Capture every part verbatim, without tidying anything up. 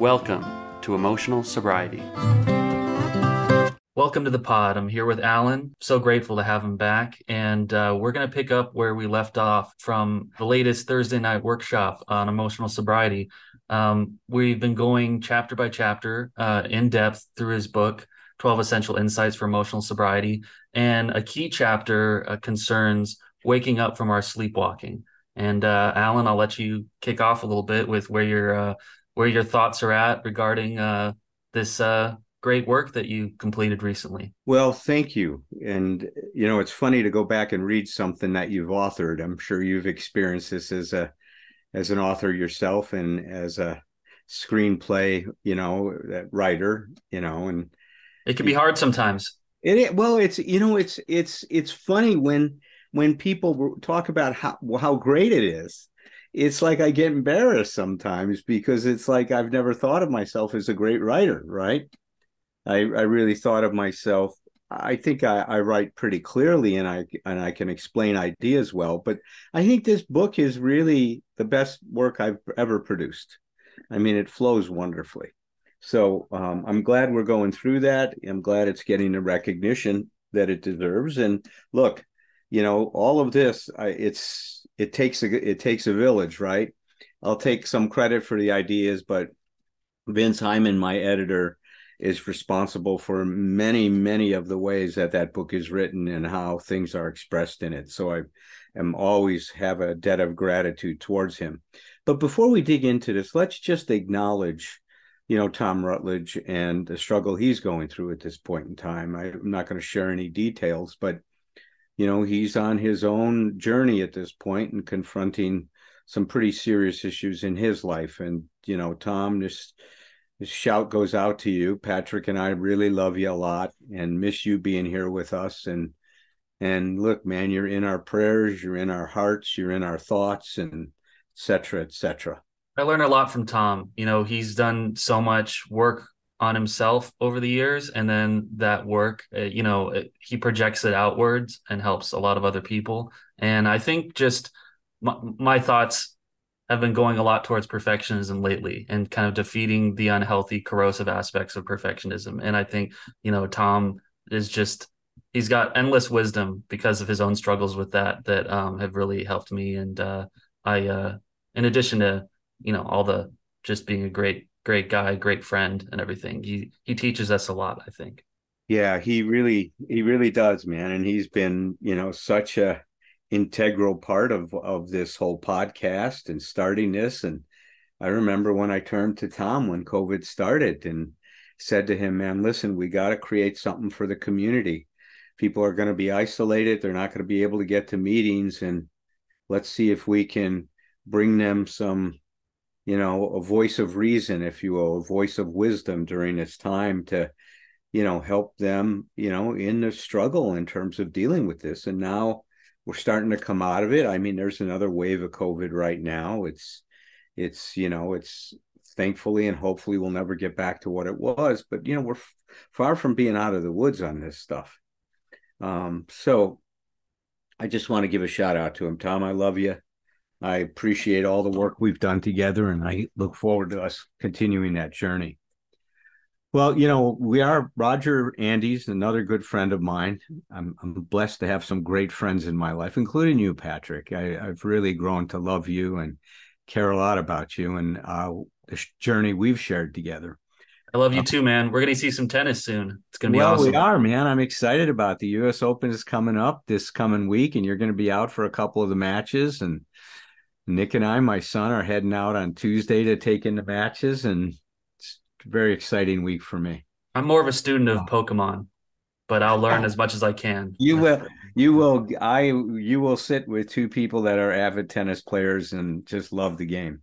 Welcome to Emotional Sobriety. Welcome to the pod. I'm here with Allen. So grateful to have him back. And uh, we're going to pick up where we left off from the latest Thursday night workshop on emotional sobriety. Um, we've been going chapter by chapter uh, in depth through his book, twelve Essential Insights for Emotional Sobriety. And a key chapter uh, concerns waking up from our sleepwalking. And uh, Allen, I'll let you kick off a little bit with where your uh, where your thoughts are at regarding uh, this uh, great work that you completed recently. Well, thank you. And, you know, it's funny to go back and read something that you've authored. I'm sure you've experienced this as a as an author yourself and as a screenplay, you know, that writer, you know, and it can be hard sometimes. It well, it's you know, it's it's it's funny when. When people talk about how how great it is, it's like I get embarrassed sometimes because it's like I've never thought of myself as a great writer, right? I I really thought of myself. I think I, I write pretty clearly and I and I can explain ideas well, but I think this book is really the best work I've ever produced. I mean, it flows wonderfully. So um, I'm glad we're going through that. I'm glad it's getting the recognition that it deserves. And look, you know, all of this, I, it's it takes a it takes a village, right? I'll take some credit for the ideas, but Vince Hyman, my editor, is responsible for many, many of the ways that that book is written and how things are expressed in it. So I am always have a debt of gratitude towards him. But before we dig into this, let's just acknowledge, you know, Tom Rutledge and the struggle he's going through at this point in time. I'm not going to share any details, but you know, he's on his own journey at this point and confronting some pretty serious issues in his life. And, you know, Tom, this, this shout goes out to you. Patrick and I really love you a lot and miss you being here with us. And, and look, man, you're in our prayers, you're in our hearts, you're in our thoughts, and et cetera, et cetera. I learned a lot from Tom. You know, he's done so much work on himself over the years, and then that work, you know, he projects it outwards and helps a lot of other people. And I think just my, my thoughts have been going a lot towards perfectionism lately and kind of defeating the unhealthy, corrosive aspects of perfectionism. And I think, you know, Tom is just, he's got endless wisdom because of his own struggles with that, that um, have really helped me. And uh, I, uh, in addition to, you know, all the just being a great Great guy, great friend, and everything. He he teaches us a lot, I think. Yeah, he really he really does, man. And he's been, you know, such a integral part of of this whole podcast and starting this. And I remember when I turned to Tom when COVID started and said to him, "Man, listen, we got to create something for the community. People are going to be isolated. They're not going to be able to get to meetings, and let's see if we can bring them some." You know, a voice of reason, if you will, a voice of wisdom during this time to, you know, help them, you know, in the struggle in terms of dealing with this. And now we're starting to come out of it. I mean, there's another wave of COVID right now. It's, it's, you know, it's thankfully and hopefully we'll never get back to what it was. But, you know, we're f- far from being out of the woods on this stuff. Um, so I just want to give a shout out to him. Tom, I love you. I appreciate all the work we've done together, and I look forward to us continuing that journey. Well, you know, we are Roger Andes, another good friend of mine. I'm, I'm blessed to have some great friends in my life, including you, Patrick. I, I've really grown to love you and care a lot about you and uh, the journey we've shared together. I love you too, man. We're going to see some tennis soon. It's going to be well, awesome. Well, we are, man. I'm excited about it. The U S Open is coming up this coming week, and you're going to be out for a couple of the matches, and Nick and I, my son, are heading out on Tuesday to take in the matches, and it's a very exciting week for me. I'm more of a student of Pokemon, but I'll learn as much as I can. You will, you will, I, you will sit with two people that are avid tennis players and just love the game.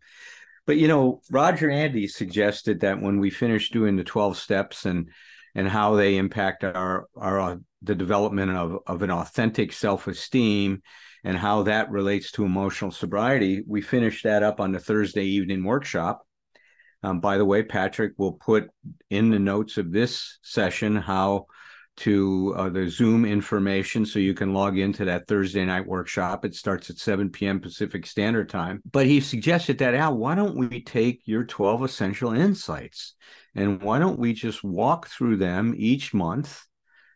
But you know, Roger Andes suggested that when we finish doing the twelve steps and and how they impact our our the development of of an authentic self-esteem, and how that relates to emotional sobriety. We finished that up on the Thursday evening workshop. Um, by the way, Patrick will put in the notes of this session how to uh, the Zoom information so you can log into that Thursday night workshop. It starts at seven p.m. Pacific Standard Time. But he suggested that, Al, why don't we take your twelve essential insights and why don't we just walk through them each month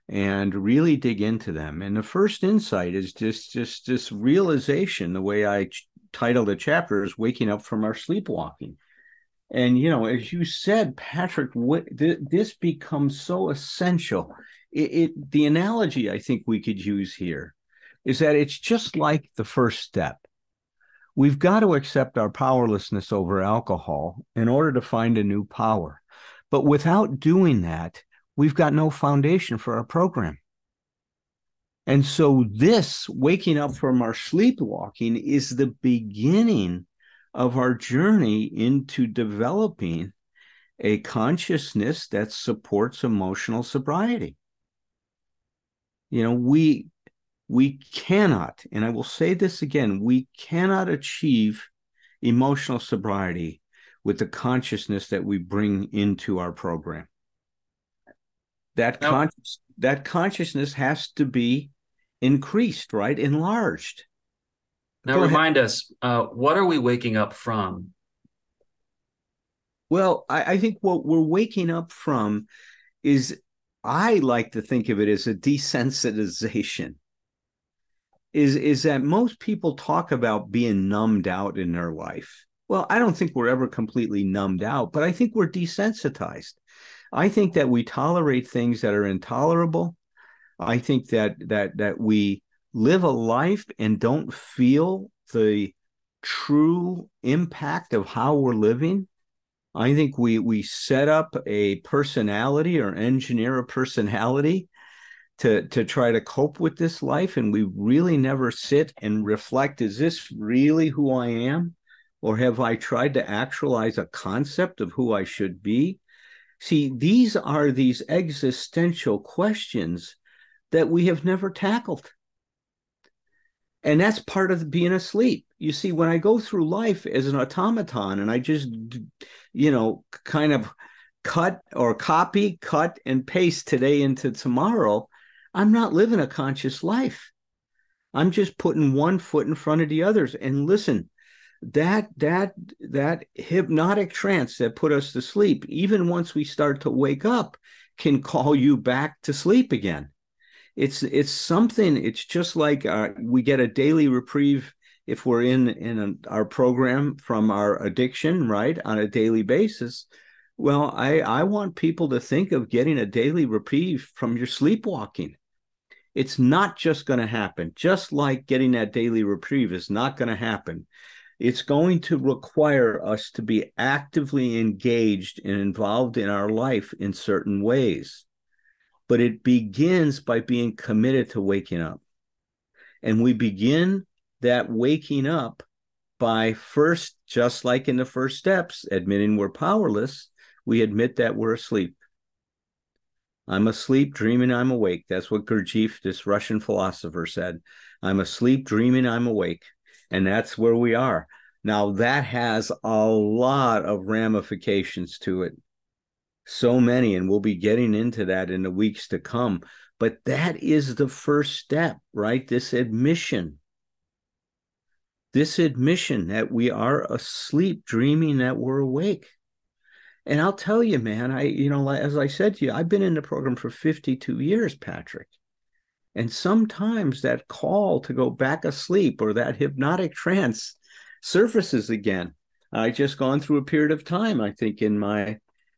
and really dig into them? And the first insight is just just this realization, the way I ch- title the chapter is Waking Up From Our Sleepwalking. And, you know, as you said, Patrick, what, th- this becomes so essential. It, it, the analogy I think we could use here is that it's just like the first step. We've got to accept our powerlessness over alcohol in order to find a new power. But without doing that, we've got no foundation for our program. And so this waking up from our sleepwalking is the beginning of our journey into developing a consciousness that supports emotional sobriety. You know, we we cannot, and I will say this again, we cannot achieve emotional sobriety with the consciousness that we bring into our program. That no. conscious, that consciousness has to be increased, right? Enlarged. Now remind us, uh, what are we waking up from? Well, I, I think what we're waking up from is, I like to think of it as a desensitization. Is, is that most people talk about being numbed out in their life. Well, I don't think we're ever completely numbed out, but I think we're desensitized. I think that we tolerate things that are intolerable. I think that that that we live a life and don't feel the true impact of how we're living. I think we we set up a personality or engineer a personality to, to try to cope with this life, and we really never sit and reflect, is this really who I am? Or have I tried to actualize a concept of who I should be? See, these are these existential questions that we have never tackled. And that's part of being asleep. You see, when I go through life as an automaton and I just, you know, kind of cut or copy, cut and paste today into tomorrow, I'm not living a conscious life. I'm just putting one foot in front of the others. And listen, that that that hypnotic trance that put us to sleep, even once we start to wake up, can call you back to sleep again. It's it's something, it's just like uh, we get a daily reprieve if we're in, in a, our program from our addiction, right, on a daily basis. Well, I, I want people to think of getting a daily reprieve from your sleepwalking. It's not just going to happen. Just like getting that daily reprieve is not going to happen. It's going to require us to be actively engaged and involved in our life in certain ways. But it begins by being committed to waking up. And we begin that waking up by first, just like in the first steps, admitting we're powerless, we admit that we're asleep. I'm asleep, dreaming I'm awake. That's what Gurdjieff, this Russian philosopher, said. I'm asleep, dreaming I'm awake. And that's where we are. Now, that has a lot of ramifications to it. So many, and we'll be getting into that in the weeks to come. But that is the first step, right? This admission. This admission that we are asleep, dreaming that we're awake. And I'll tell you, man, I, you know, as I said to you, I've been in the program for fifty-two years, Patrick. And sometimes that call to go back asleep or that hypnotic trance surfaces again. I just gone through a period of time, I think, in my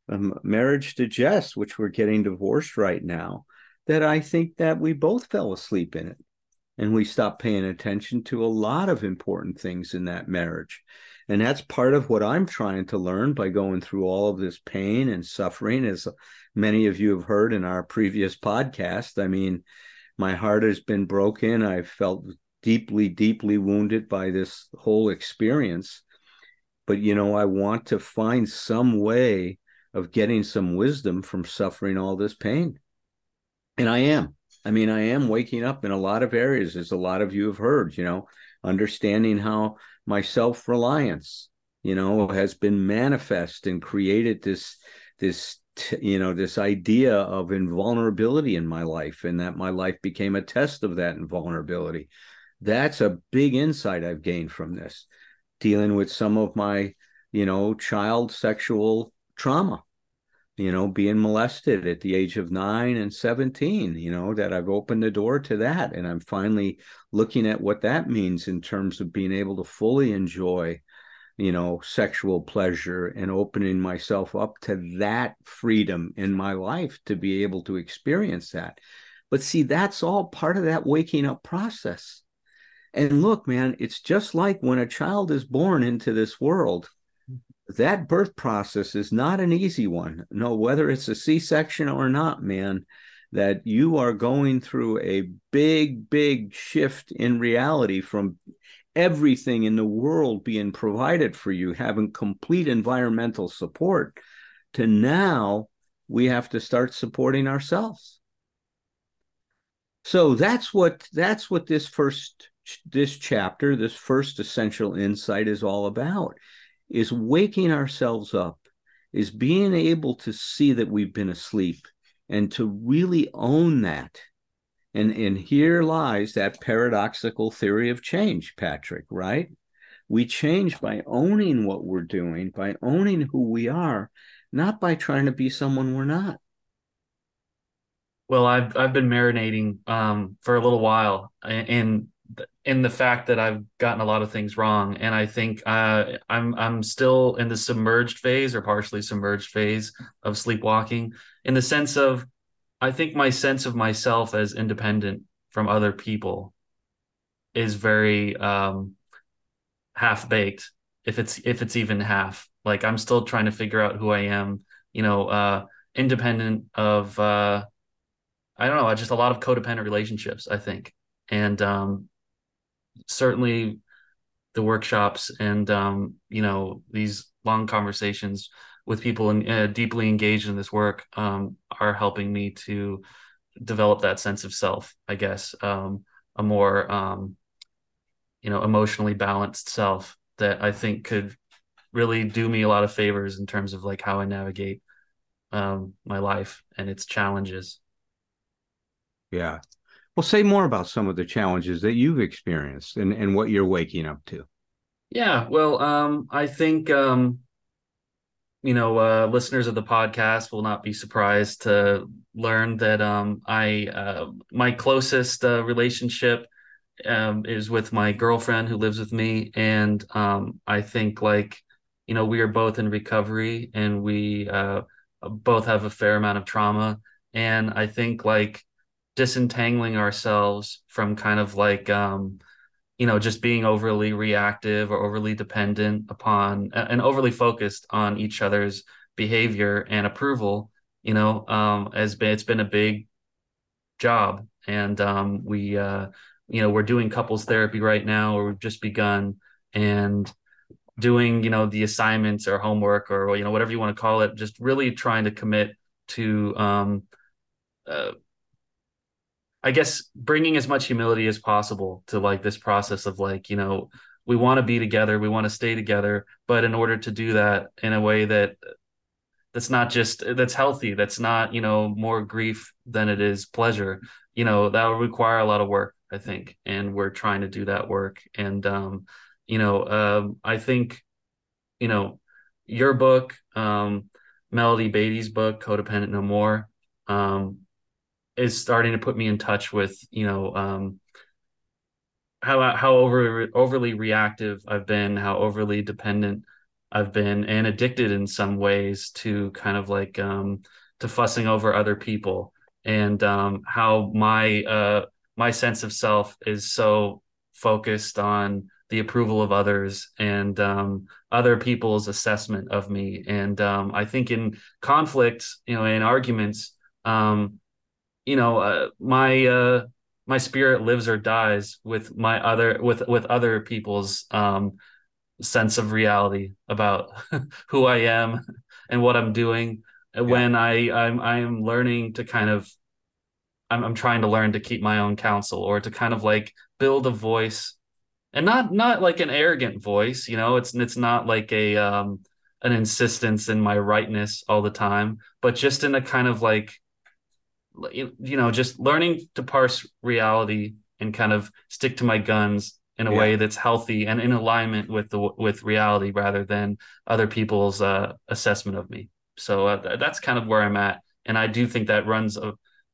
Um, marriage to Jess, which we're getting divorced right now, that I think that we both fell asleep in it. And we stopped paying attention to a lot of important things in that marriage. And that's part of what I'm trying to learn by going through all of this pain and suffering, as many of you have heard in our previous podcast. I mean, my heart has been broken. I've felt deeply, deeply wounded by this whole experience. But, you know, I want to find some way of getting some wisdom from suffering all this pain. And I am. I mean, I am waking up in a lot of areas, as a lot of you have heard, you know, understanding how my self-reliance, you know, has been manifest and created this, this t- you know, this idea of invulnerability in my life, and that my life became a test of that invulnerability. That's a big insight I've gained from this, dealing with some of my, you know, child sexual trauma, you know, being molested at the age of nine and seventeen, you know, that I've opened the door to that. And I'm finally looking at what that means in terms of being able to fully enjoy, you know, sexual pleasure, and opening myself up to that freedom in my life to be able to experience that. But see, that's all part of that waking up process. And look, man, it's just like when a child is born into this world, that birth process is not an easy one. No, whether it's a C-section or not, man, that you are going through a big, big shift in reality from everything in the world being provided for you, having complete environmental support, to now we have to start supporting ourselves. So that's what that's what this first this chapter, this first essential insight is all about, is waking ourselves up, is being able to see that we've been asleep, and to really own that. And, and here lies that paradoxical theory of change, Patrick, right? We change by owning what we're doing, by owning who we are, not by trying to be someone we're not. Well, I've I've been marinating um, for a little while in in the fact that I've gotten a lot of things wrong, and I think uh, I'm I'm still in the submerged phase, or partially submerged phase, of sleepwalking, in the sense of, I think my sense of myself as independent from other people is very um, half baked, if it's if it's even half. Like, I'm still trying to figure out who I am, you know, uh, independent of uh, I don't know, just a lot of codependent relationships, I think. And um, certainly the workshops and, um, you know, these long conversations with people in, uh, deeply engaged in this work um, are helping me to develop that sense of self, I guess, um, a more, um, you know, emotionally balanced self that I think could really do me a lot of favors in terms of like how I navigate um, my life and its challenges. Yeah. Well, say more about some of the challenges that you've experienced and, and what you're waking up to. Yeah, well, um, I think, um, you know, uh, listeners of the podcast will not be surprised to learn that um, I uh, my closest uh, relationship um, is with my girlfriend who lives with me. And um, I think, like, you know, we are both in recovery, and we uh, both have a fair amount of trauma. And I think, like, disentangling ourselves from kind of like, um, you know, just being overly reactive or overly dependent upon and overly focused on each other's behavior and approval, you know, um, as it's been a big job. And um, we, uh, you know, we're doing couples therapy right now, or we've just begun, and doing, you know, the assignments or homework or, you know, whatever you want to call it, just really trying to commit to, um, uh, I guess, bringing as much humility as possible to like this process of like, you know, we want to be together, we want to stay together, but in order to do that in a way that that's not just, that's healthy, that's not, you know, more grief than it is pleasure, you know, that will require a lot of work, I think. And we're trying to do that work. And, um, you know, um, I think, you know, your book, um, Melody Beatty's book, Codependent No More, um, is starting to put me in touch with, you know, um, how how over, overly reactive I've been, how overly dependent I've been, and addicted in some ways to kind of like um, to fussing over other people, and um, how my uh, my sense of self is so focused on the approval of others and um, other people's assessment of me. And um, I think in conflicts, you know, in arguments, um, you know, uh, my uh, my spirit lives or dies with my other with with other people's um, sense of reality about who I am and what I'm doing. Yeah. When I I'm I'm learning to kind of I'm I'm trying to learn to keep my own counsel, or to kind of like build a voice, and not not like an arrogant voice. You know, it's it's not like a um, an insistence in my rightness all the time, but just in a kind of like, you know, just learning to parse reality and kind of stick to my guns in a yeah. way that's healthy and in alignment with the with reality rather than other people's uh, assessment of me. So uh, that's kind of where I'm at, and I do think that runs a,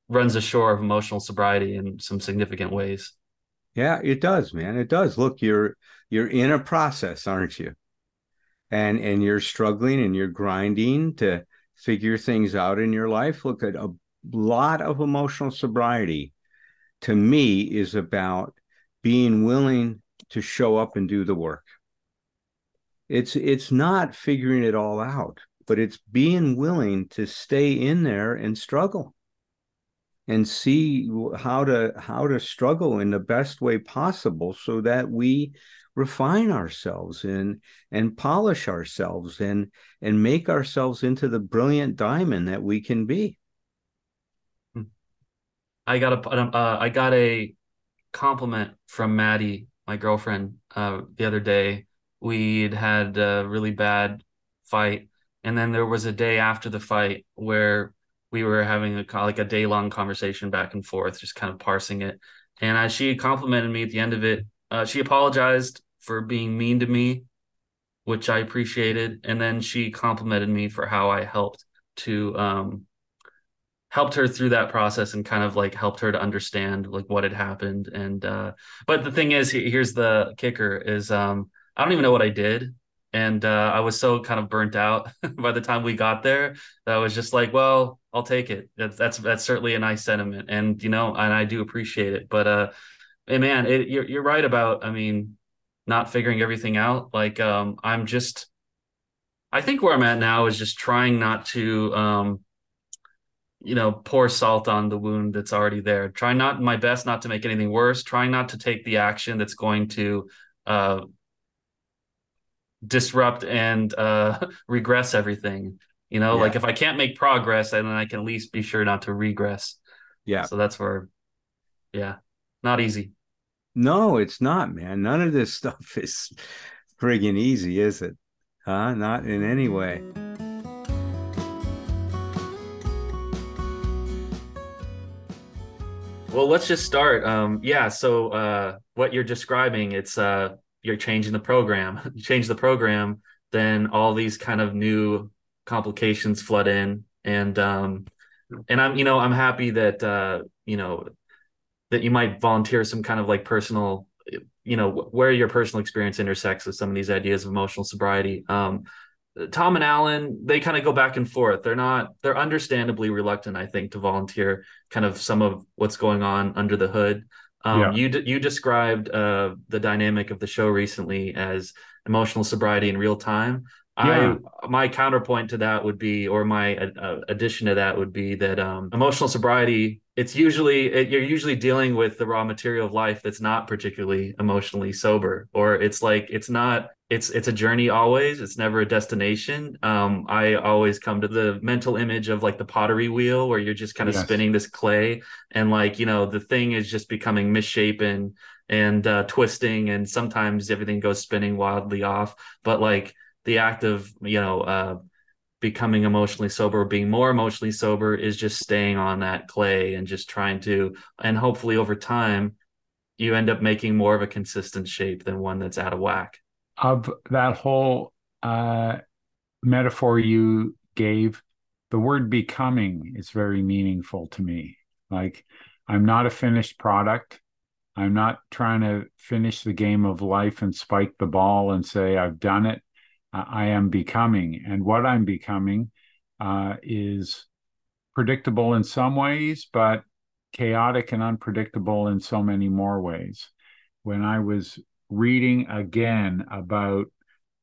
runs ashore of emotional sobriety in some significant ways. Yeah, it does, man. It does. Look, you're you're in a process, aren't you? And and you're struggling and you're grinding to figure things out in your life. Look, at a lot of emotional sobriety, to me, is about being willing to show up and do the work. It's it's not figuring it all out, but it's being willing to stay in there and struggle and see how to how to struggle in the best way possible so that we refine ourselves and and polish ourselves and and make ourselves into the brilliant diamond that we can be. I got a uh, I got a compliment from Maddie, my girlfriend, uh, the other day. We'd had a really bad fight, and then there was a day after the fight where we were having a like a day long conversation back and forth, just kind of parsing it. And I, she complimented me at the end of it. Uh, she apologized for being mean to me, which I appreciated, and then she complimented me for how I helped to. Um, helped her through that process and kind of like helped her to understand like what had happened. And, uh, but the thing is, here's the kicker is, um, I don't even know what I did. And, uh, I was so kind of burnt out by the time we got there, that I was just like, well, I'll take it. That's, that's, that's certainly a nice sentiment. And, you know, and I do appreciate it, but, uh, and man, it, you're, you're right about, I mean, not figuring everything out. Like, um, I'm just, I think where I'm at now is just trying not to, um, you know, pour salt on the wound that's already there. Try not my best not to make anything worse. Trying not to take the action that's going to uh, disrupt and uh, regress everything. You know, yeah. like if I can't make progress, then I can at least be sure not to regress. Yeah. So that's where, yeah, not easy. No, it's not, man. None of this stuff is friggin' easy, is it? Huh? Not in any way. Well, let's just start. Um, yeah. So uh, what you're describing, it's uh, you're changing the program. You change the program, then all these kind of new complications flood in. And um, and I'm, you know, I'm happy that, uh, you know, that you might volunteer some kind of like personal, you know, where your personal experience intersects with some of these ideas of emotional sobriety. Um, Tom and Allen, they kind of go back and forth. They're not, they're understandably reluctant, I think, to volunteer kind of some of what's going on under the hood. Um, yeah. You de- you described uh, the dynamic of the show recently as emotional sobriety in real time. Yeah. I My counterpoint to that would be, or my uh, addition to that would be that um, emotional sobriety, it's usually, it, you're usually dealing with the raw material of life that's not particularly emotionally sober, or it's like, it's not, it's it's a journey always. It's never a destination. Um, I always come to the mental image of like the pottery wheel where you're just kind of yes. spinning this clay and like, you know, the thing is just becoming misshapen and uh, twisting, and sometimes everything goes spinning wildly off. But like the act of, you know, uh, becoming emotionally sober, being more emotionally sober is just staying on that clay and just trying to, and hopefully over time, you end up making more of a consistent shape than one that's out of whack. Of that whole uh, metaphor you gave, the word becoming is very meaningful to me. Like, I'm not a finished product. I'm not trying to finish the game of life and spike the ball and say, I've done it. Uh, I am becoming. And what I'm becoming uh, is predictable in some ways, but chaotic and unpredictable in so many more ways. When I was reading again about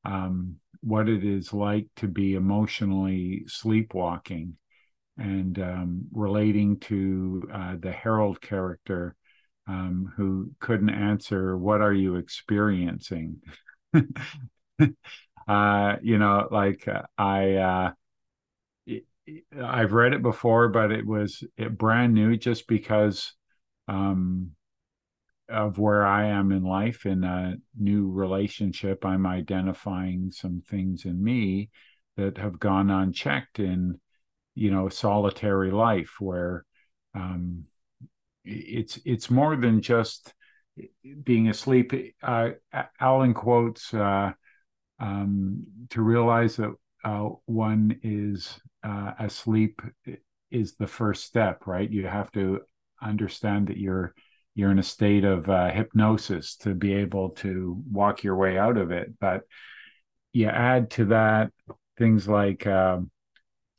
um, what it is like to be emotionally sleepwalking and um, relating to uh, the Harold character um, who couldn't answer, what are you experiencing? uh, you know, like uh, I, uh, it, I've read it before, but it was it brand new just because um of where I am in life, in a new relationship, I'm identifying some things in me that have gone unchecked in, you know, solitary life, where um, it's it's more than just being asleep. Uh, Allen quotes uh, um, to realize that uh, one is uh, asleep is the first step, right? You have to understand that you're you're in a state of uh, hypnosis to be able to walk your way out of it. But you add to that things like um,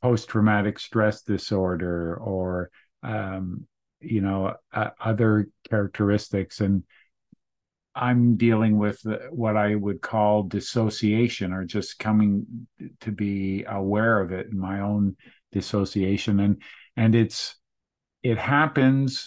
post-traumatic stress disorder or, um, you know, uh, other characteristics. And I'm dealing with what I would call dissociation, or just coming to be aware of it in my own dissociation. And, and it's, it happens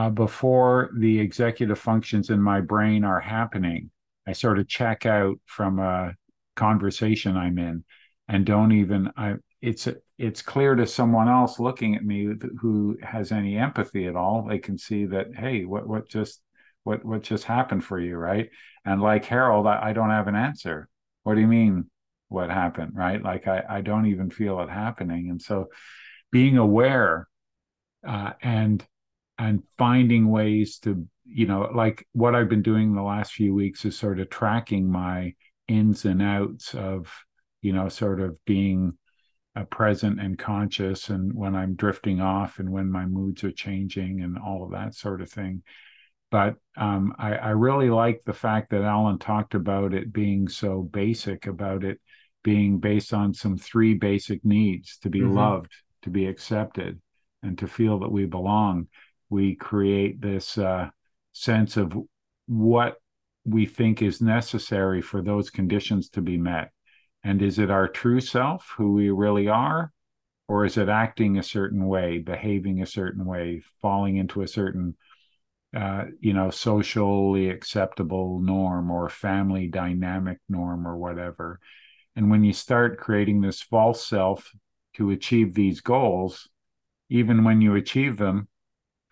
Uh, before the executive functions in my brain are happening. I sort of check out from a conversation I'm in and don't even, I. it's it's clear to someone else looking at me who has any empathy at all. They can see that, hey, what what just what what just happened for you, right? And like Harold, I, I don't have an answer. What do you mean what happened, right? Like I, I don't even feel it happening. And so being aware uh, and and finding ways to, you know, like what I've been doing the last few weeks is sort of tracking my ins and outs of, you know, sort of being uh, present and conscious, and when I'm drifting off and when my moods are changing and all of that sort of thing. But um, I, I really like the fact that Allen talked about it being so basic, about it being based on some three basic needs: to be mm-hmm. loved, to be accepted, and to feel that we belong. We create this uh, sense of what we think is necessary for those conditions to be met. And is it our true self, who we really are, or is it acting a certain way, behaving a certain way, falling into a certain, uh, you know, socially acceptable norm or family dynamic norm or whatever? And when you start creating this false self to achieve these goals, even when you achieve them,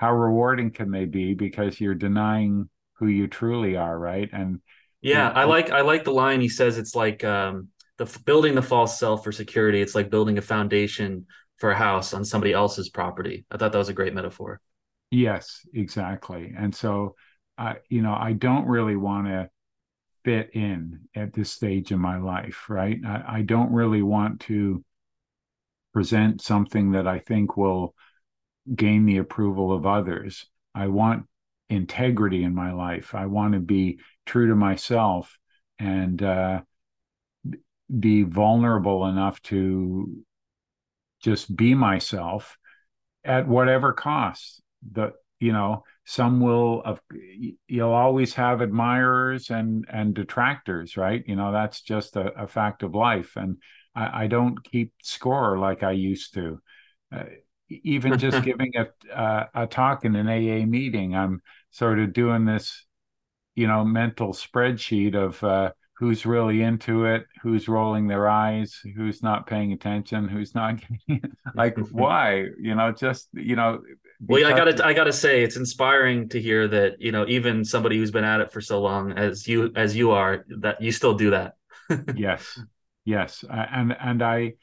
how rewarding can they be? Because you're denying who you truly are, right? And yeah, I like I like the line he says. It's like um, the building the false self for security. It's like building a foundation for a house on somebody else's property. I thought that was a great metaphor. Yes, exactly. And so, uh, you know, I don't really want to fit in at this stage in my life, right? I, I don't really want to present something that I think will gain the approval of others. I want integrity in my life. I want to be true to myself and uh, be vulnerable enough to just be myself at whatever cost. The, you know, some will, uh, you'll always have admirers and, and detractors, right? You know, that's just a, a fact of life. And I, I don't keep score like I used to. Uh, Even just giving a uh, a talk in an A A meeting, I'm sort of doing this, you know, mental spreadsheet of uh, who's really into it, who's rolling their eyes, who's not paying attention, who's not getting like why, you know, just you know. Well, yeah, I gotta I gotta say it's inspiring to hear that, you know, even somebody who's been at it for so long as you as you are, that you still do that. Yes, yes, and and I,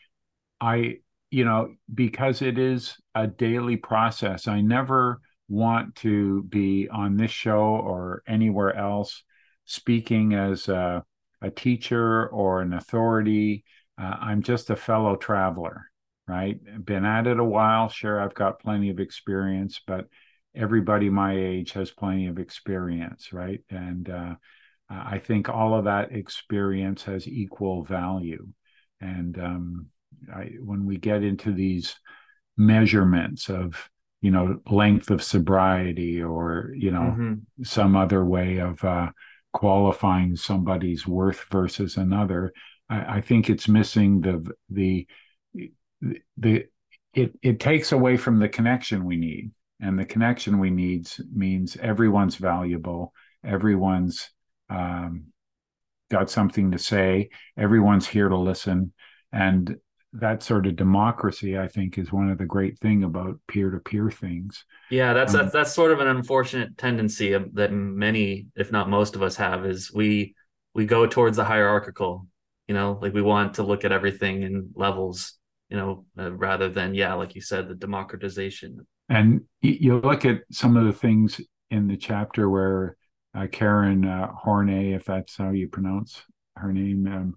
I. You know, because it is a daily process. I never want to be on this show or anywhere else speaking as a, a teacher or an authority. Uh, I'm just a fellow traveler, right? Been at it a while. Sure, I've got plenty of experience, but everybody my age has plenty of experience, right? And uh, I think all of that experience has equal value. And, um, I, when we get into these measurements of, you know, length of sobriety or, you know, mm-hmm. some other way of uh, qualifying somebody's worth versus another, I, I think it's missing the, the, the, the it, it takes away from the connection we need. And the connection we need means everyone's valuable, everyone's um, got something to say, everyone's here to listen. And that sort of democracy, I think, is one of the great thing about peer-to-peer things. Yeah, that's um, a, that's sort of an unfortunate tendency that many, if not most of us have, is we we go towards the hierarchical you know, like we want to look at everything in levels, you know, uh, rather than, yeah, like you said, the democratization. And you look at some of the things in the chapter where uh, Karen uh, Horney, if that's how you pronounce her name, um,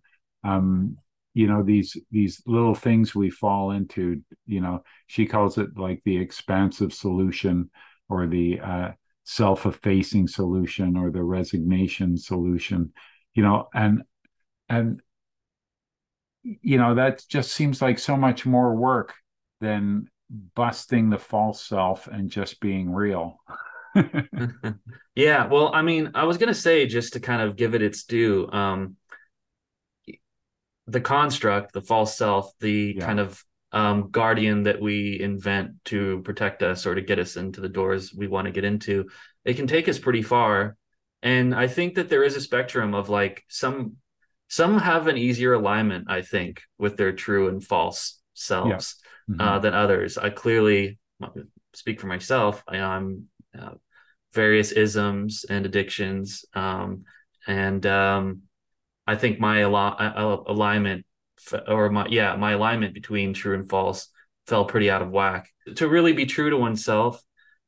um, you know, these these little things we fall into, you know, she calls it like the expansive solution or the uh, self-effacing solution or the resignation solution, you know, and and, you know, that just seems like so much more work than busting the false self and just being real. Yeah, well, I mean, I was going to say, just to kind of give it its due, um, the construct, the false self, the yeah. kind of um, guardian that we invent to protect us or to get us into the doors we want to get into, it can take us pretty far. And I think that there is a spectrum of like some, some have an easier alignment, I think, with their true and false selves yeah. mm-hmm. uh, than others. I clearly speak for myself. I, I'm Uh, various isms and addictions. Um, and um, I think my al- al- alignment f- or my, yeah, my alignment between true and false fell pretty out of whack. To really be true to oneself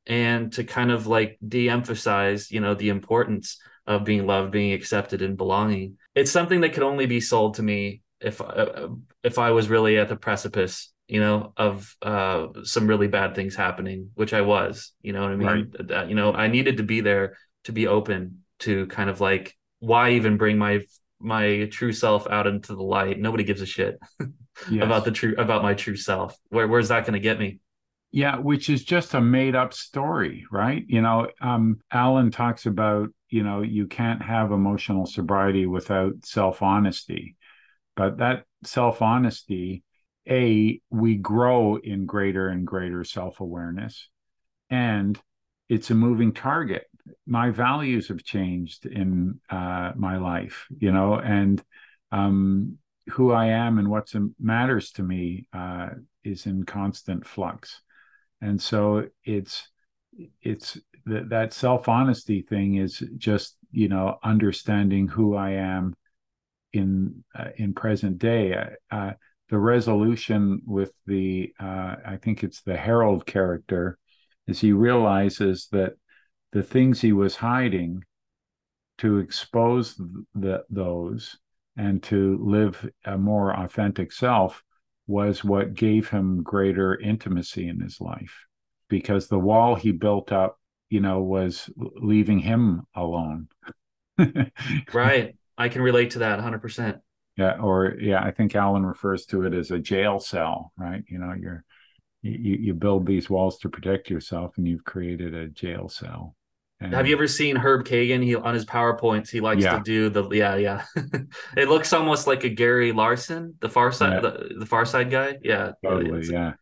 and to kind of like de-emphasize, you know, the importance of being loved, being accepted and belonging. It's something that could only be sold to me if, uh, if I was really at the precipice, you know, of uh, some really bad things happening, which I was, you know what I mean? Right. You know, I needed to be there to be open to kind of like, why even bring my my true self out into the light? Nobody gives a shit yes. about the true about my true self. Where where's that going to get me? Yeah, which is just a made up story, right? You know, um, Allen talks about, you know, you can't have emotional sobriety without self-honesty, but that self-honesty, A, we grow in greater and greater self-awareness, and it's a moving target. My values have changed in uh, my life, you know, and um, who I am and what matters to me uh, is in constant flux. And so it's it's th- that self-honesty thing is just, you know, understanding who I am in uh, in present day. Uh, The resolution with the, uh, I think it's the Harold character, is he realizes that the things he was hiding, to expose the, those and to live a more authentic self was what gave him greater intimacy in his life, because the wall he built up, you know, was leaving him alone. Right. I can relate to that one hundred percent. Yeah, or yeah, I think Allen refers to it as a jail cell, right? You know, you're you you build these walls to protect yourself, and you've created a jail cell. And have you ever seen Herb Kagan? He on his PowerPoints, he likes yeah. to do the yeah, yeah. It looks almost like a Gary Larson, the Far Side, yeah. the, the Far Side guy. Yeah, totally. Yeah,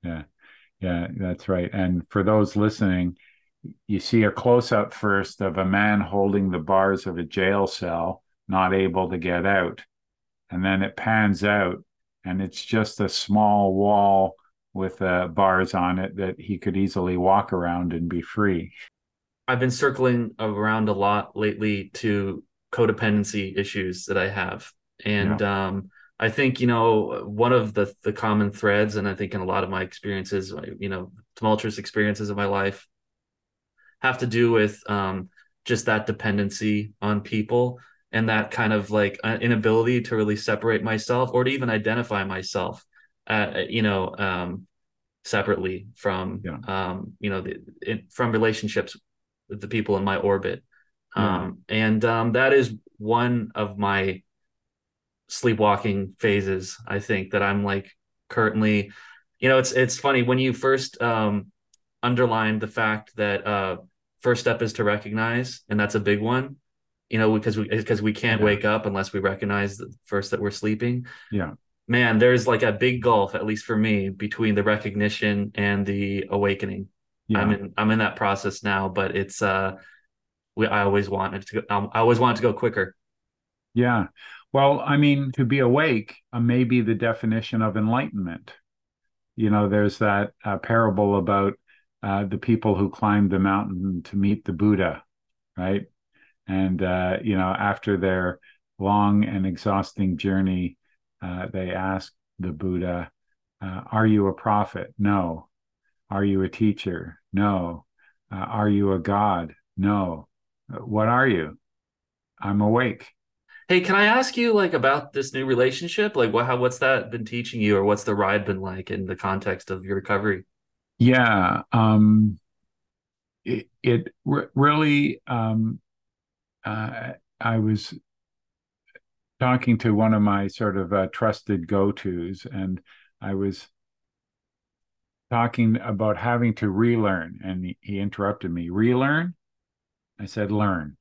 yeah, yeah. That's right. And for those listening, you see a close up first of a man holding the bars of a jail cell, not able to get out. And then it pans out, and it's just a small wall with uh, bars on it that he could easily walk around and be free. I've been circling around a lot lately to codependency issues that I have. And yeah. um, I think, you know, one of the, the common threads, and I think in a lot of my experiences, you know, tumultuous experiences of my life, have to do with um, just that dependency on people. And that kind of like inability to really separate myself or to even identify myself, uh, you know, um, separately from, yeah. um, you know, the, it, from relationships with the people in my orbit. Yeah. Um, and um, that is one of my sleepwalking phases, I think, that I'm like currently, you know, it's it's funny when you first um, underlined the fact that uh, first step is to recognize, and that's a big one. You know, because we because we can't yeah. wake up unless we recognize the, first that we're sleeping. Yeah, man, there's like a big gulf, at least for me, between the recognition and the awakening. Yeah. I'm in I'm in that process now, but it's uh, we I always wanted to go, I always wanted to go quicker. Yeah, well, I mean, to be awake uh, may be the definition of enlightenment. You know, there's that uh, parable about uh, the people who climbed the mountain to meet the Buddha, right? And, uh, you know, after their long and exhausting journey, uh, they asked the Buddha, uh, are you a prophet? No. Are you a teacher? No. Uh, are you a god? No. What are you? I'm awake. Hey, can I ask you like about this new relationship? Like what, how, what's that been teaching you, or what's the ride been like in the context of your recovery? Yeah. Um, it, it re- really, um, uh, I was talking to one of my sort of uh, trusted go-tos, and I was talking about having to relearn, and he, he interrupted me. Relearn? I said, learn,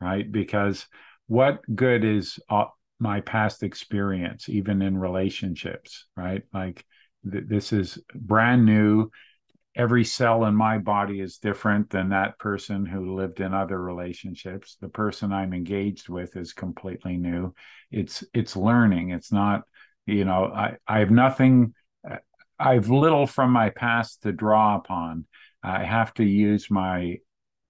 right? Because what good is uh, my past experience, even in relationships, right? Like th- this is brand new. Every cell in my body is different than that person who lived in other relationships. The person I'm engaged with is completely new. It's it's learning. It's not, you know, I, I have nothing, I have little from my past to draw upon. I have to use my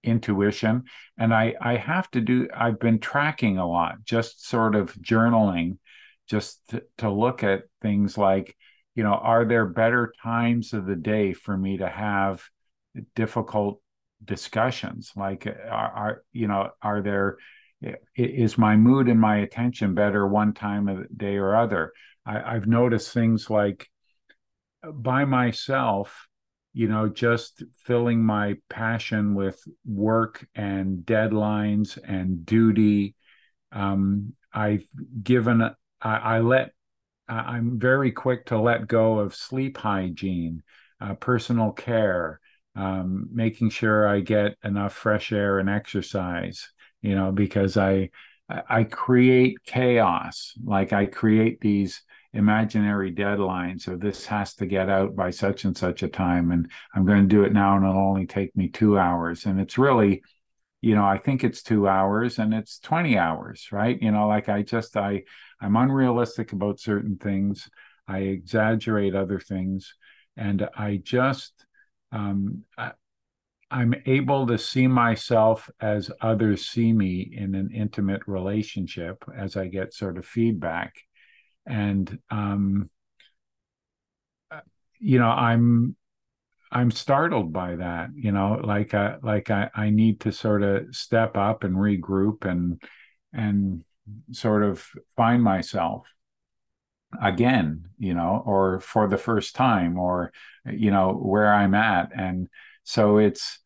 intuition, and I, I have to do, I've been tracking a lot, just sort of journaling, just to, to look at things like, you know, are there better times of the day for me to have difficult discussions? Like, are, are you know, are there, is my mood and my attention better one time of the day or other? I, I've noticed things like by myself, you know, just filling my passion with work and deadlines and duty. Um, I've given, I, I let, I'm very quick to let go of sleep hygiene, uh, personal care, um, making sure I get enough fresh air and exercise, you know, because I I create chaos. Like I create these imaginary deadlines. So this has to get out by such and such a time, and I'm going to do it now, and it'll only take me two hours. And it's really, you know, I think it's two hours and it's twenty hours, right? You know, like I just, I, I'm unrealistic about certain things. I exaggerate other things. And I just, um, I, I'm able to see myself as others see me in an intimate relationship as I get sort of feedback. And, um, you know, I'm, I'm startled by that, you know, like, I, like I, I need to sort of step up and regroup and, and sort of find myself again, you know, or for the first time, or, you know, where I'm at. And so it's,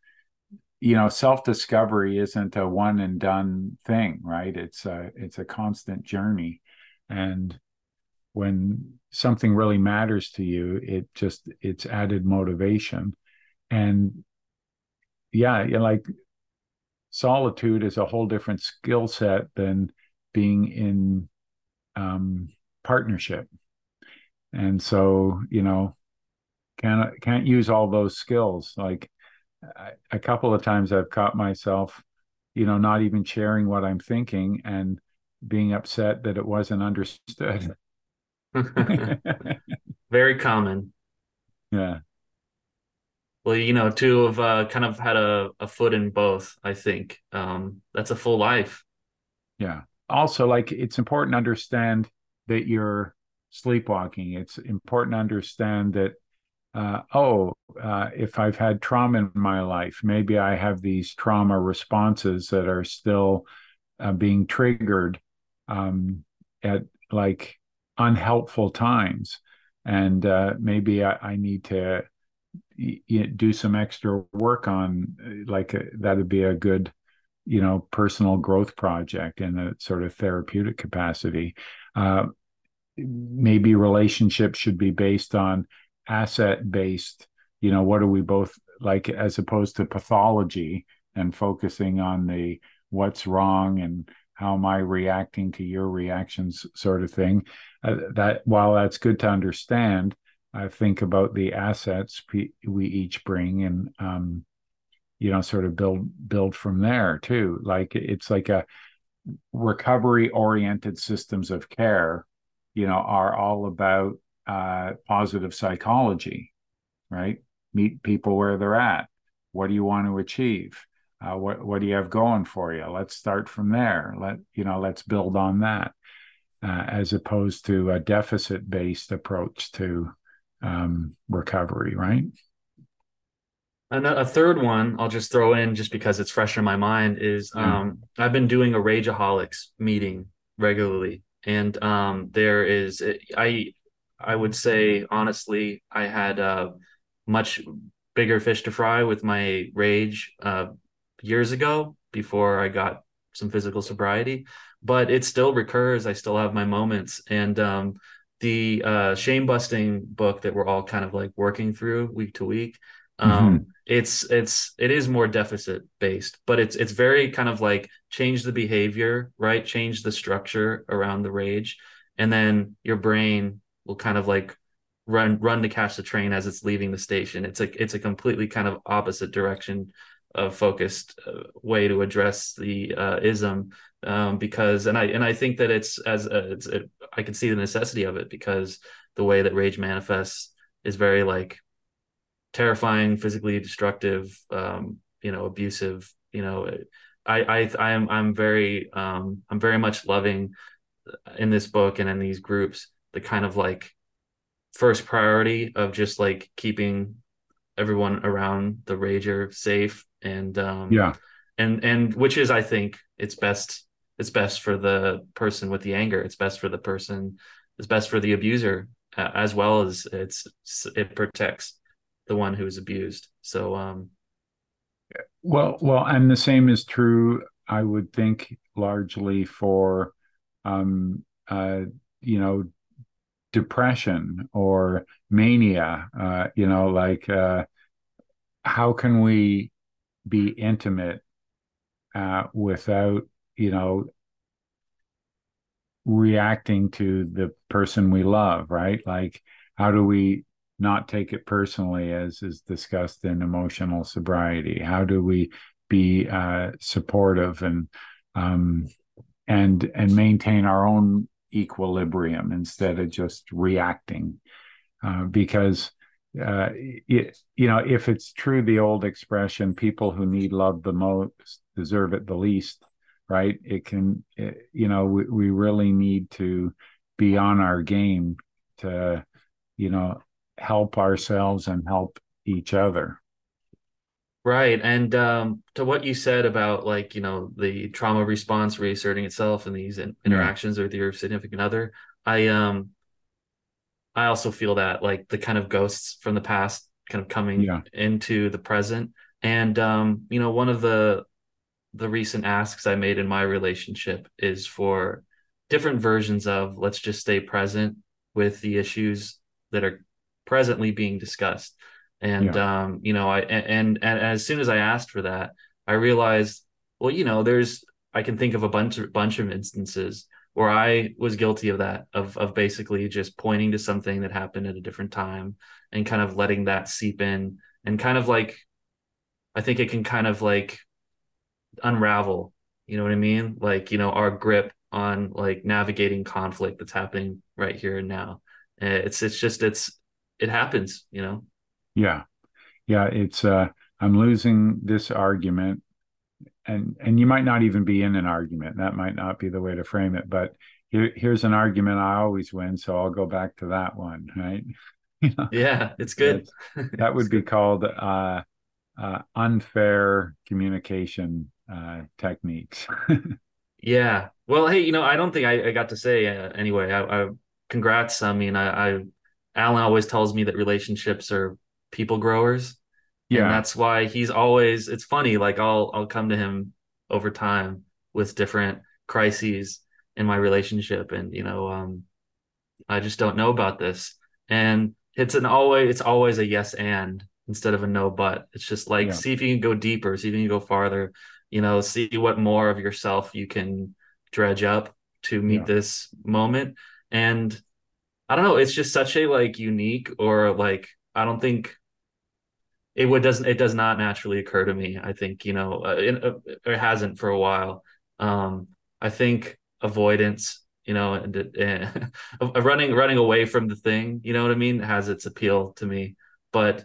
you know, self-discovery isn't a one and done thing, right? It's a, it's a constant journey. And when something really matters to you, it just, it's added motivation. And yeah, you know, like solitude is a whole different skill set than being in um, partnership. And so, you know, can't, can't use all those skills. Like I, a couple of times I've caught myself, you know, not even sharing what I'm thinking and being upset that it wasn't understood. Very common. Yeah. Well, you know, to have uh, kind of had a, a foot in both, I think. Um, that's a full life. Yeah. Also, like, it's important to understand that you're sleepwalking. It's important to understand that, uh, oh, uh, if I've had trauma in my life, maybe I have these trauma responses that are still uh, being triggered um, at, like, unhelpful times. And uh, maybe I, I need to you know, do some extra work on, like, a, that'd be a good, you know, personal growth project in a sort of therapeutic capacity. Uh, maybe relationships should be based on asset-based, you know, what are we both like, as opposed to pathology, and focusing on the what's wrong and how am I reacting to your reactions sort of thing. Uh, that while that's good to understand, I think about the assets p- we each bring, and, um, you know, sort of build build from there too. Like it's like a recovery-oriented systems of care, you know, are all about uh, positive psychology, right? Meet people where they're at. What do you want to achieve? Uh, what, what do you have going for you? Let's start from there. Let, you know, let's build on that, uh, as opposed to a deficit-based approach to um, recovery, right? And a third one I'll just throw in just because it's fresh in my mind is um, mm. I've been doing a Rageaholics meeting regularly. And um, there is, I I would say, honestly, I had a much bigger fish to fry with my rage uh, years ago before I got some physical sobriety, but it still recurs. I still have my moments. And um, the uh, shame busting book that we're all kind of like working through week to week, um, mm-hmm. it's, it's, it is more deficit based, but it's, it's very kind of like change the behavior, right? Change the structure around the rage. And then your brain will kind of like run, run to catch the train as it's leaving the station. It's like, it's a completely kind of opposite direction of focused uh, way to address the, uh, ism. Um, because, and I, and I think that it's as a, it's, a, I can see the necessity of it because the way that rage manifests is very like, terrifying, physically destructive, um, you know, abusive, you know, I, I, I am, I'm very, um, I'm very much loving in this book and in these groups, the kind of like first priority of just like keeping everyone around the rager safe. And, um, yeah. and, and which is, I think it's best, it's best for the person with the anger. It's best for the person, it's best for the abuser uh, as well as it's, it protects the one who is abused. So, um, well, well, and the same is true, I would think, largely for, um, uh, you know, depression or mania. Uh, you know, like uh, how can we be intimate uh, without, you know, reacting to the person we love, right? Like, how do we not take it personally, as is discussed in emotional sobriety? How do we be uh, supportive and um, and and maintain our own equilibrium instead of just reacting? Uh, because uh, it, you know, if it's true, the old expression, "People who need love the most deserve it the least," right? It can, it, you know, we, we really need to be on our game to, you know, help ourselves and help each other. Right. And um, to what you said about like, you know, the trauma response reasserting itself in these in- interactions yeah. with your significant other. I, um, I also feel that like the kind of ghosts from the past kind of coming yeah. into the present. And, um, you know, one of the, the recent asks I made in my relationship is for different versions of let's just stay present with the issues that are presently being discussed. And yeah. um you know I and, and and as soon as I asked for that, I realized, well, you know, there's I can think of a bunch of bunch of instances where I was guilty of that, of of basically just pointing to something that happened at a different time and kind of letting that seep in, and kind of like I think it can kind of like unravel, you know what I mean, like, you know, our grip on like navigating conflict that's happening right here and now. It's it's just it's it happens, you know? Yeah. Yeah. It's, uh, I'm losing this argument, and, and you might not even be in an argument. That might not be the way to frame it, but here, here's an argument I always win. So I'll go back to that one. Right. You know? Yeah. It's good. That's, that would be good. Called, uh, uh, unfair communication, uh, techniques. Yeah. Well, hey, you know, I don't think I, I got to say, uh, anyway, I, I congrats. I mean, I, I, Allen always tells me that relationships are people growers. Yeah. And that's why he's always, it's funny, like I'll, I'll come to him over time with different crises in my relationship. And, you know, um, I just don't know about this. And it's an always, it's always a yes and instead of a no, but. It's just like, yeah. see if you can go deeper, see if you can go farther, you know, see what more of yourself you can dredge up to meet yeah. this moment. And I don't know. It's just such a like unique or like, I don't think it would, doesn't, it does not naturally occur to me. I think, you know, uh, it, uh, it hasn't for a while. Um, I think avoidance, you know, and, and running, running away from the thing, you know what I mean, has its appeal to me, but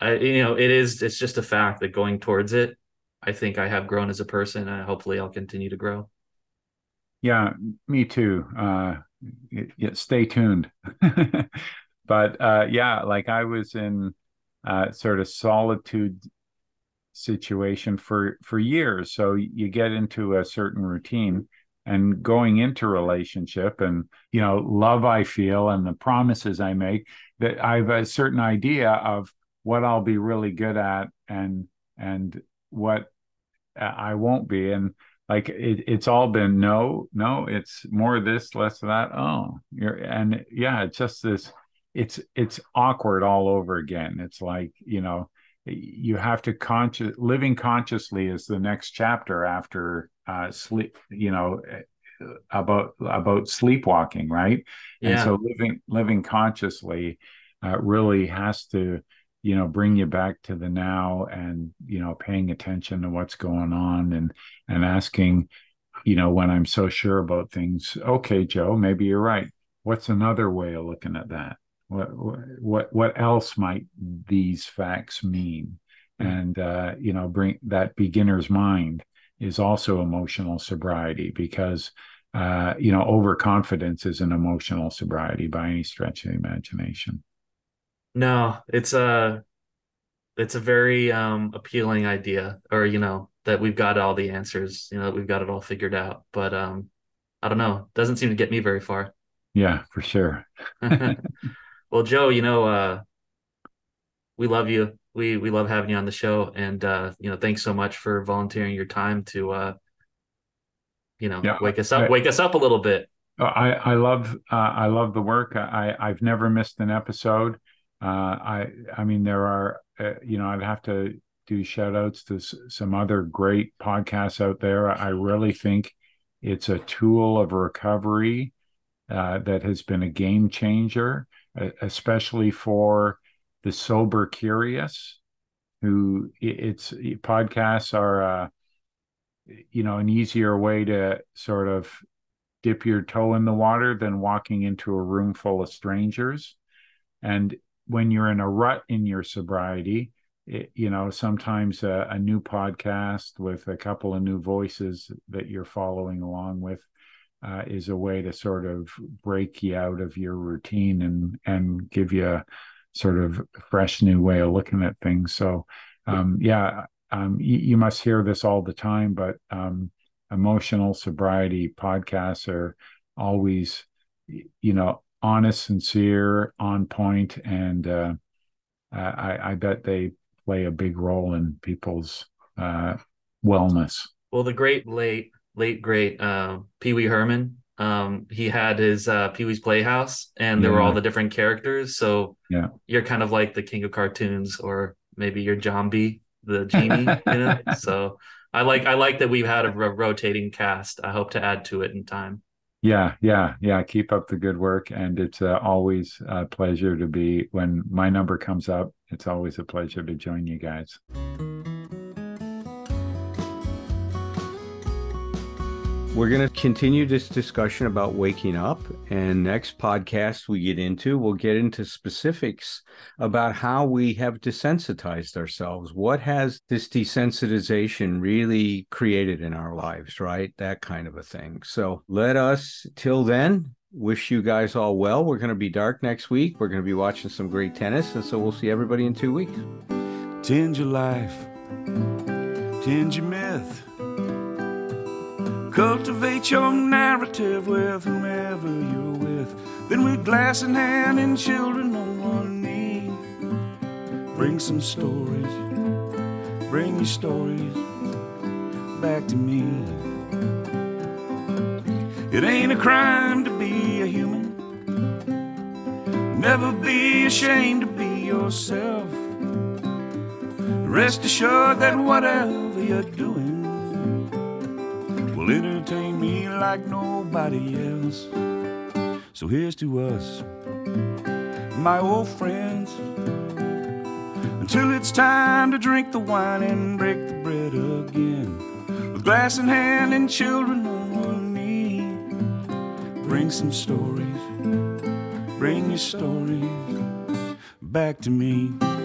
I, you know, it is, it's just a fact that going towards it I think I have grown as a person, and hopefully I'll continue to grow. Yeah, me too. Uh, it, it, stay tuned. But uh, yeah, like I was in uh, sort of solitude situation for, for years. So you get into a certain routine, and going into relationship and, you know, love I feel and the promises I make, that I have a certain idea of what I'll be really good at and and what I won't be. And like, it, it's all been, no, no, it's more this, less that. Oh, you're, and yeah, it's just this, it's, it's awkward all over again. It's like, you know, you have to conscious, living consciously is the next chapter after uh, sleep, you know, about, about sleepwalking. Right. Yeah. And so living, living consciously uh, really has to, you know, bring you back to the now and, you know, paying attention to what's going on and, and asking, you know, when I'm so sure about things, okay, Joe, maybe you're right. What's another way of looking at that? What, what, what else might these facts mean? And, uh, you know, bring that beginner's mind is also emotional sobriety because, uh, you know, overconfidence is an emotional sobriety by any stretch of the imagination. No, it's a, it's a very um, appealing idea, or, you know, that we've got all the answers, you know, that we've got it all figured out. But um, I don't know, doesn't seem to get me very far. Yeah, for sure. Well, Joe, you know, uh, we love you. We we love having you on the show. And, uh, you know, thanks so much for volunteering your time to, uh, you know, yeah, wake us up, I, wake us up a little bit. I, I love uh, I love the work. I, I've never missed an episode. Uh, I, I mean, there are, uh, you know, I'd have to do shout outs to s- some other great podcasts out there. I really think it's a tool of recovery uh, that has been a game changer, especially for the sober curious who it's podcasts are, uh, you know, an easier way to sort of dip your toe in the water than walking into a room full of strangers. And when you're in a rut in your sobriety, it, you know, sometimes a, a new podcast with a couple of new voices that you're following along with uh, is a way to sort of break you out of your routine and, and give you a sort of fresh new way of looking at things. So, um, yeah, um, you, you must hear this all the time, but um, emotional sobriety podcasts are always, you know, honest, sincere, on point, and uh, I, I bet they play a big role in people's uh, wellness. Well, the great, late, late, great uh, Pee-wee Herman, um, he had his uh, Pee-wee's Playhouse, and there yeah. were all the different characters. So yeah. you're kind of like the king of cartoons, or maybe you're Jambi, the genie. You know? So I like, I like that we've had a rotating cast. I hope to add to it in time. Yeah, yeah, yeah. Keep up the good work. And it's uh, always a pleasure to be, when my number comes up, it's always a pleasure to join you guys. We're going to continue this discussion about waking up. And next podcast we get into, we'll get into specifics about how we have desensitized ourselves. What has this desensitization really created in our lives, right? That kind of a thing. So let us, till then, wish you guys all well. We're going to be dark next week. We're going to be watching some great tennis. And so we'll see everybody in two weeks. Tinge your life. Tinge your myth. Cultivate your narrative with whomever you're with. Then with glass in hand and children on one knee. Bring some stories, bring your stories back to me. It ain't a crime to be a human. Never be ashamed to be yourself. Rest assured that whatever you're doing will entertain me like nobody else. So here's to us, my old friends, until it's time to drink the wine and break the bread again, with glass in hand and children on one knee. Bring some stories, bring your stories back to me.